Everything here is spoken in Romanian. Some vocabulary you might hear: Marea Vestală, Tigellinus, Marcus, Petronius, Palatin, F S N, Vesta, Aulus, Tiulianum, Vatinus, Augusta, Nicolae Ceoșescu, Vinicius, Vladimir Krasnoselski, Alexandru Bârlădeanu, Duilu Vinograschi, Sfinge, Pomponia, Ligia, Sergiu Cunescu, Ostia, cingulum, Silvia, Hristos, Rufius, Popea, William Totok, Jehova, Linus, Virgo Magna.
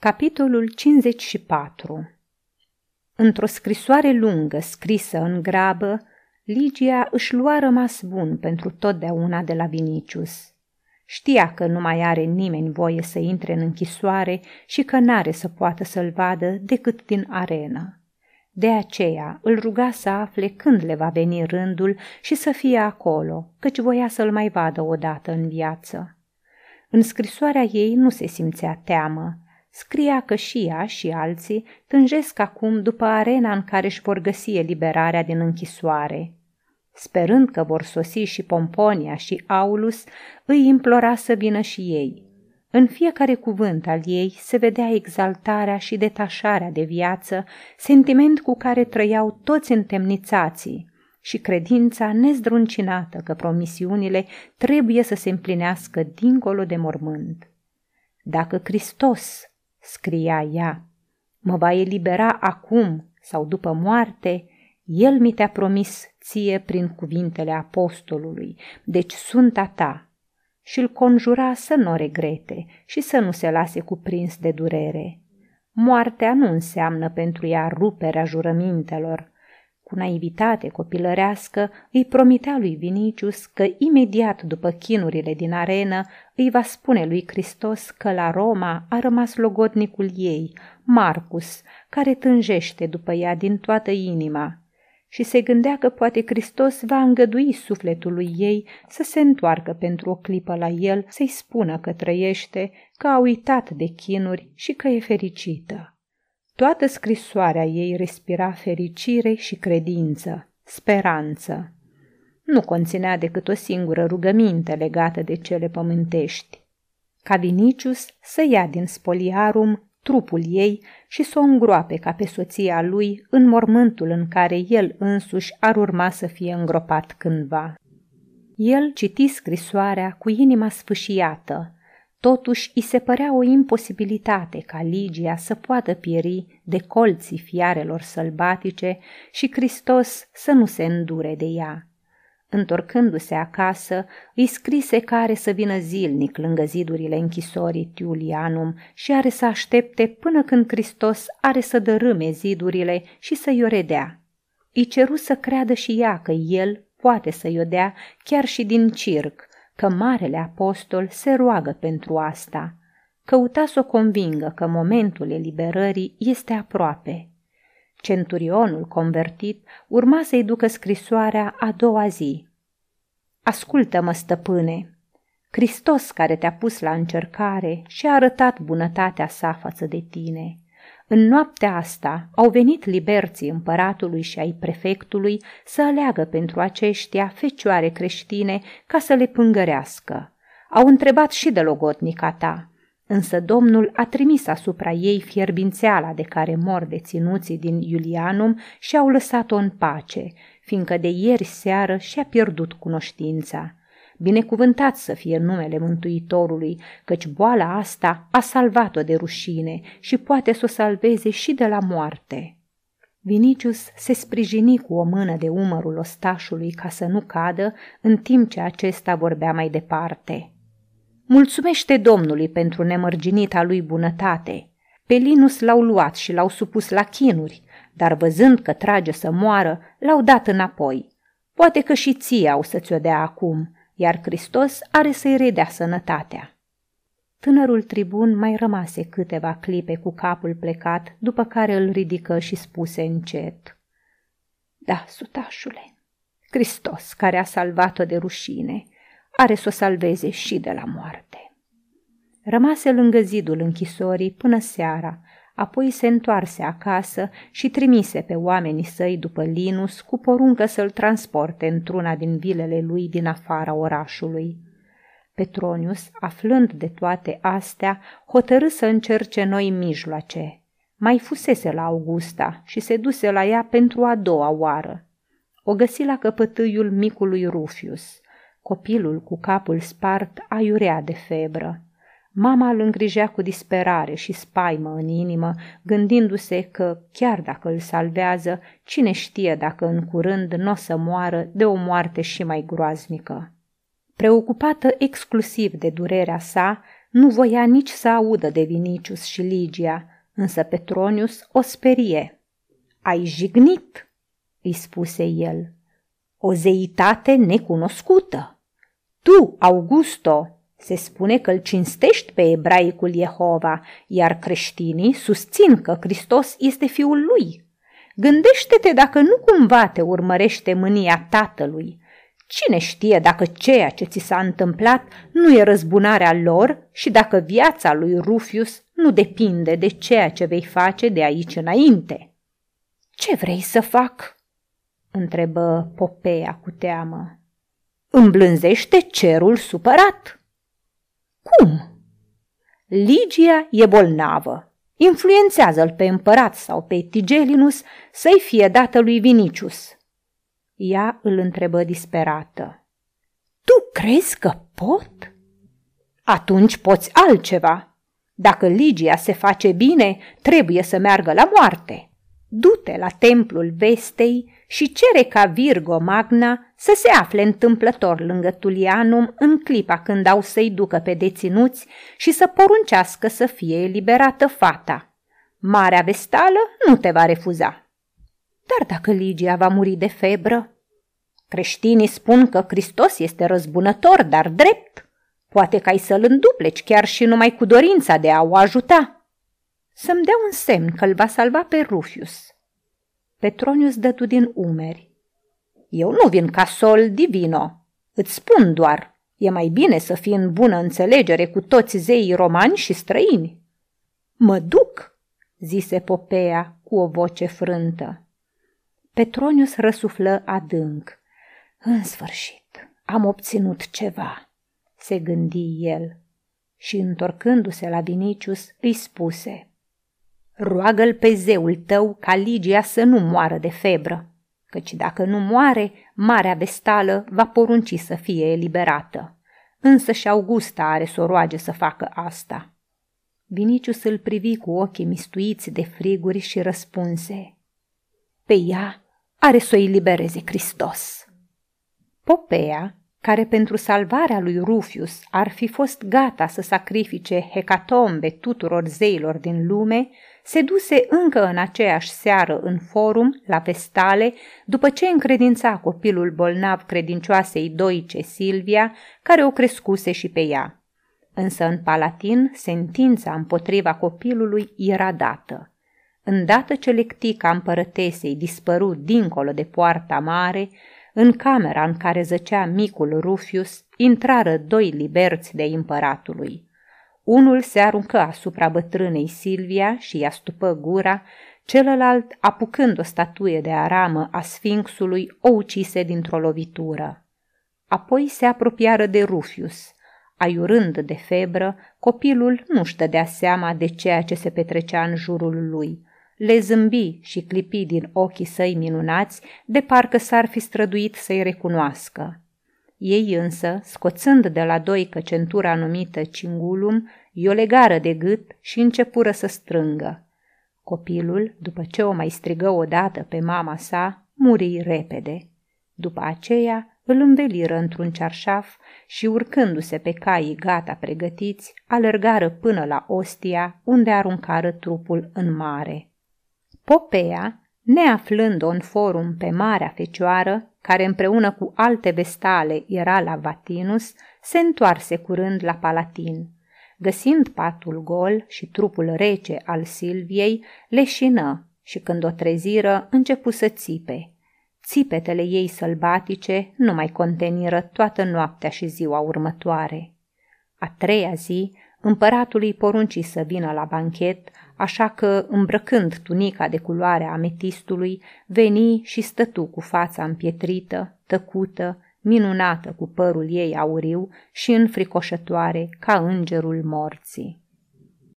Capitolul 54. Într-o scrisoare lungă, scrisă în grabă, Ligia își lua rămas bun pentru totdeauna de la Vinicius. Știa că nu mai are nimeni voie să intre în închisoare și că n-are să poată să-l vadă decât din arenă. De aceea îl ruga să afle când le va veni rândul și să fie acolo, căci voia să-l mai vadă odată în viață. În scrisoarea ei nu se simțea teamă. Scria că și ea și alții tânjesc acum după arena în care își vor găsi eliberarea din închisoare. Sperând că vor sosi și Pomponia și Aulus, îi implora să vină și ei. În fiecare cuvânt al ei se vedea exaltarea și detașarea de viață, sentiment cu care trăiau toți întemnițații și credința nezdruncinată că promisiunile trebuie să se împlinească dincolo de mormânt. Dacă Hristos, scria ea, mă va elibera acum sau după moarte, El mi te-a promis ție prin cuvintele apostolului, deci sunt a ta, și îl conjura să nu regrete și să nu se lase cuprins de durere. Moartea nu înseamnă pentru ea ruperea jurămintelor. Cu naivitate copilărească îi promitea lui Vinicius că imediat după chinurile din arenă îi va spune lui Hristos că la Roma a rămas logodnicul ei, Marcus, care tânjește după ea din toată inima, și se gândea că poate Hristos va îngădui sufletului ei să se întoarcă pentru o clipă la el, să-i spună că trăiește, că a uitat de chinuri și că e fericită. Toată scrisoarea ei respira fericire și credință, speranță. Nu conținea decât o singură rugăminte legată de cele pământești. Ca Vinicius să ia din spoliarum trupul ei și să o îngroape ca pe soția lui în mormântul în care el însuși ar urma să fie îngropat cândva. El citi scrisoarea cu inima sfâșiată. Totuși îi se părea o imposibilitate ca Ligia să poată pieri de colții fiarelor sălbatice și Hristos să nu se îndure de ea. Întorcându-se acasă, îi scrise că are să vină zilnic lângă zidurile închisorii Tiulianum și are să aștepte până când Hristos are să dărâme zidurile și să-i o redea. Îi ceru să creadă și ea că el poate să-i o dea chiar și din circ, că marele apostol se roagă pentru asta. Căuta să o convingă că momentul eliberării este aproape. Centurionul convertit urma să-i ducă scrisoarea a doua zi. Ascultă-mă, stăpâne! Hristos, care te-a pus la încercare și a arătat bunătatea sa față de tine. În noaptea asta au venit liberții împăratului și ai prefectului să aleagă pentru aceștia fecioare creștine ca să le pângărească. Au întrebat și de logodnica ta, însă Domnul a trimis asupra ei fierbințeala de care mor deținuții din Iulianum și au lăsat-o în pace, fiindcă de ieri seară și-a pierdut cunoștința. Binecuvântat să fie numele Mântuitorului, căci boala asta a salvat-o de rușine și poate să o salveze și de la moarte. Vinicius se sprijini cu o mână de umărul ostașului ca să nu cadă, în timp ce acesta vorbea mai departe. Mulțumește Domnului pentru nemărginita lui bunătate. Pe Linus l-au luat și l-au supus la chinuri, dar văzând că trage să moară, l-au dat înapoi. Poate că și ție au să ți-o dea acum, iar Hristos are să-i redea sănătatea. Tânărul tribun mai rămase câteva clipe cu capul plecat, după care îl ridică și spuse încet: Da, sutașule, Hristos, care a salvat-o de rușine, are să o salveze și de la moarte. Rămase lângă zidul închisorii până seara, apoi se întoarse acasă și trimise pe oamenii săi după Linus cu poruncă să-l transporte într-una din vilele lui din afara orașului. Petronius, aflând de toate astea, hotărâ să încerce noi mijloace. Mai fusese la Augusta și se duse la ea pentru a doua oară. O găsi la căpătâiul micului Rufius. Copilul cu capul spart aiurea de febră. Mama îl îngrijea cu disperare și spaimă în inimă, gândindu-se că, chiar dacă îl salvează, cine știe dacă în curând n-o să moară de o moarte și mai groaznică. Preocupată exclusiv de durerea sa, Nu voia nici să audă de Vinicius și Ligia, însă Petronius o sperie. "Ai jignit!" îi spuse el. "O zeitate necunoscută! Tu, Augusto, se spune că îl cinstești pe ebraicul Jehova, iar creștinii susțin că Hristos este fiul lui. Gândește-te dacă nu cumva te urmărește mânia tatălui. Cine știe dacă ceea ce ți s-a întâmplat nu e răzbunarea lor și dacă viața lui Rufius nu depinde de ceea ce vei face de aici înainte." "Ce vrei să fac?" întrebă Popea cu teamă. "Îmblânzește cerul supărat." "Cum?" "Ligia e bolnavă. Influențează-l pe împărat sau pe Tigellinus să-i fie dată lui Vinicius." Ea îl întrebă disperată. "Tu crezi că pot?" "Atunci poți altceva. Dacă Ligia se face bine, trebuie să meargă la moarte. Du-te la templul Vestei și cere ca Virgo Magna să se afle întâmplător lângă Tiulianum în clipa când au să-i ducă pe deținuți și să poruncească să fie eliberată fata. Marea Vestală nu te va refuza." "Dar dacă Ligia va muri de febră?" "Creștinii spun că Hristos este răzbunător, dar drept. Poate că ai să-l îndupleci chiar și numai cu dorința de a o ajuta." "Să-mi dea un semn că îl va salva pe Rufius." Petronius dădu din umeri. "Eu nu vin ca sol divino. Îți spun doar, e mai bine să fii în bună înțelegere cu toți zeii romani și străini." "Mă duc," zise Popea cu o voce frântă. Petronius răsuflă adânc. "În sfârșit, am obținut ceva," se gândi el și, întorcându-se la Vinicius, îi spuse: "Roagă-l pe zeul tău ca Ligia să nu moară de febră, căci dacă nu moare, Marea Vestală va porunci să fie eliberată. Însă și Augusta are să o roage să facă asta." Vinicius îl privi cu ochii mistuiți de friguri și răspunse: "Pe ea are să o elibereze Hristos." Popea, care pentru salvarea lui Rufius ar fi fost gata să sacrifice hecatombe tuturor zeilor din lume, se duse încă în aceeași seară în forum, la Vestale, după ce încredința copilul bolnav credincioasei doice Silvia, care o crescuse și pe ea. Însă în Palatin, sentința împotriva copilului era dată. Îndată ce lectica împărătesei dispăru dincolo de poarta mare, în camera în care zăcea micul Rufius intrară doi liberți de împăratului. Unul se aruncă asupra bătrânei Silvia și i-a stupă gura, celălalt, apucând o statuie de aramă a Sfinxului, o ucise dintr-o lovitură. Apoi se apropiară de Rufius. Aiurând de febră, copilul nu-și dădea seama de ceea ce se petrecea în jurul lui. Le zâmbi și clipi din ochii săi minunați, de parcă s-ar fi străduit să-i recunoască. Ei însă, scoțând de la doică centura numită cingulum, i-o legară de gât și începură să strângă. Copilul, după ce o mai strigă odată pe mama sa, muri repede. După aceea îl înveliră într-un cearșaf și, urcându-se pe caii gata pregătiți, alergară până la Ostia, unde aruncară trupul în mare. Popea, neaflând-o în forum pe Marea Fecioară, care împreună cu alte vestale era la Vatinus, se întoarse curând la Palatin. Găsind patul gol și trupul rece al Silviei, leșină și, când o treziră, începu să țipe. Țipetele ei sălbatice nu mai conteniră toată noaptea și ziua următoare. A treia zi, împăratul îi porunci să vină la banchet, așa că, îmbrăcând tunica de culoare a ametistului, veni și stătu cu fața împietrită, tăcută, minunată cu părul ei auriu și înfricoșătoare ca îngerul morții.